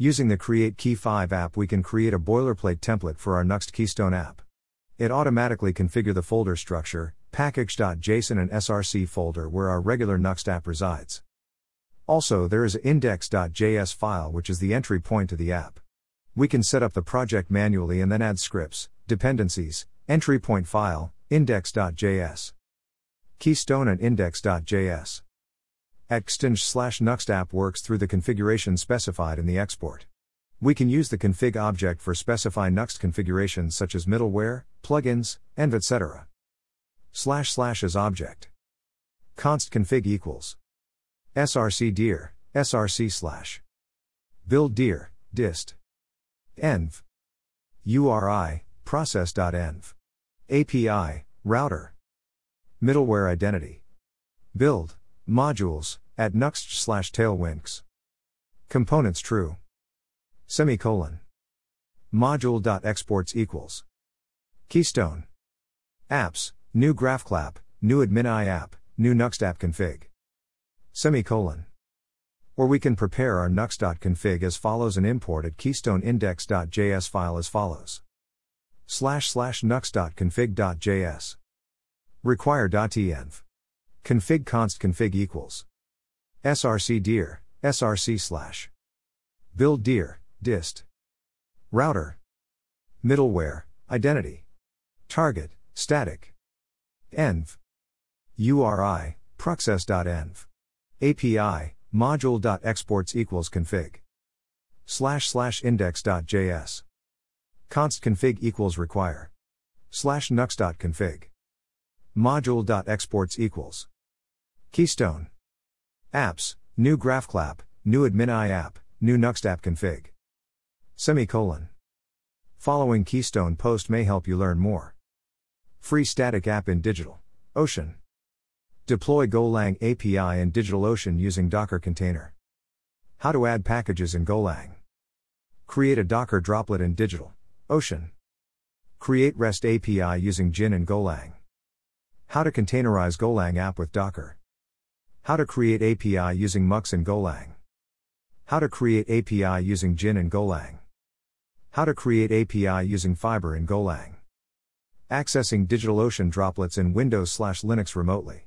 Using the Create Key 5 app, we can create a boilerplate template for our Nuxt Keystone app. It automatically configures the folder structure, package.json and src folder where our regular Nuxt app resides. Also, there is an index.js file which is the entry point to the app. We can set up the project manually and then add scripts, dependencies, entry point file, index.js, Keystone and index.js. Extinge/NuxtApp works through the configuration specified in the export. We can use the config object for specify Nuxt configurations such as middleware, plugins, env etc. / is object. Const config equals src dir, src / build dir, dist env uri, process.env API, router middleware identity build modules, at nuxt /tailwinks. Components true. Semicolon. Module.exports equals. Keystone. Apps, new GraphClap, new AdminUIApp, new NuxtApp config. Semicolon. Or we can prepare our Nuxt.config as follows and import at Keystone index.js file as follows. / Nuxt.config.js. Require.env. Config const config equals src dir, src / build dir, dist router middleware, identity target, static env uri, process.env API, module.exports equals config / index.js const config equals require / nux.config module.exports equals Keystone. Apps, new GraphClap, new AdminUIApp, new NuxtApp config. Semicolon. Following Keystone post may help you learn more. Free static app in DigitalOcean. Deploy Golang API in DigitalOcean using Docker container. How to add packages in Golang. Create a Docker droplet in DigitalOcean. Create REST API using Gin in Golang. How to containerize Golang app with Docker. How to create API using Mux in Golang. How to create API using Gin in Golang. How to create API using Fiber in Golang. Accessing DigitalOcean droplets in Windows/Linux remotely.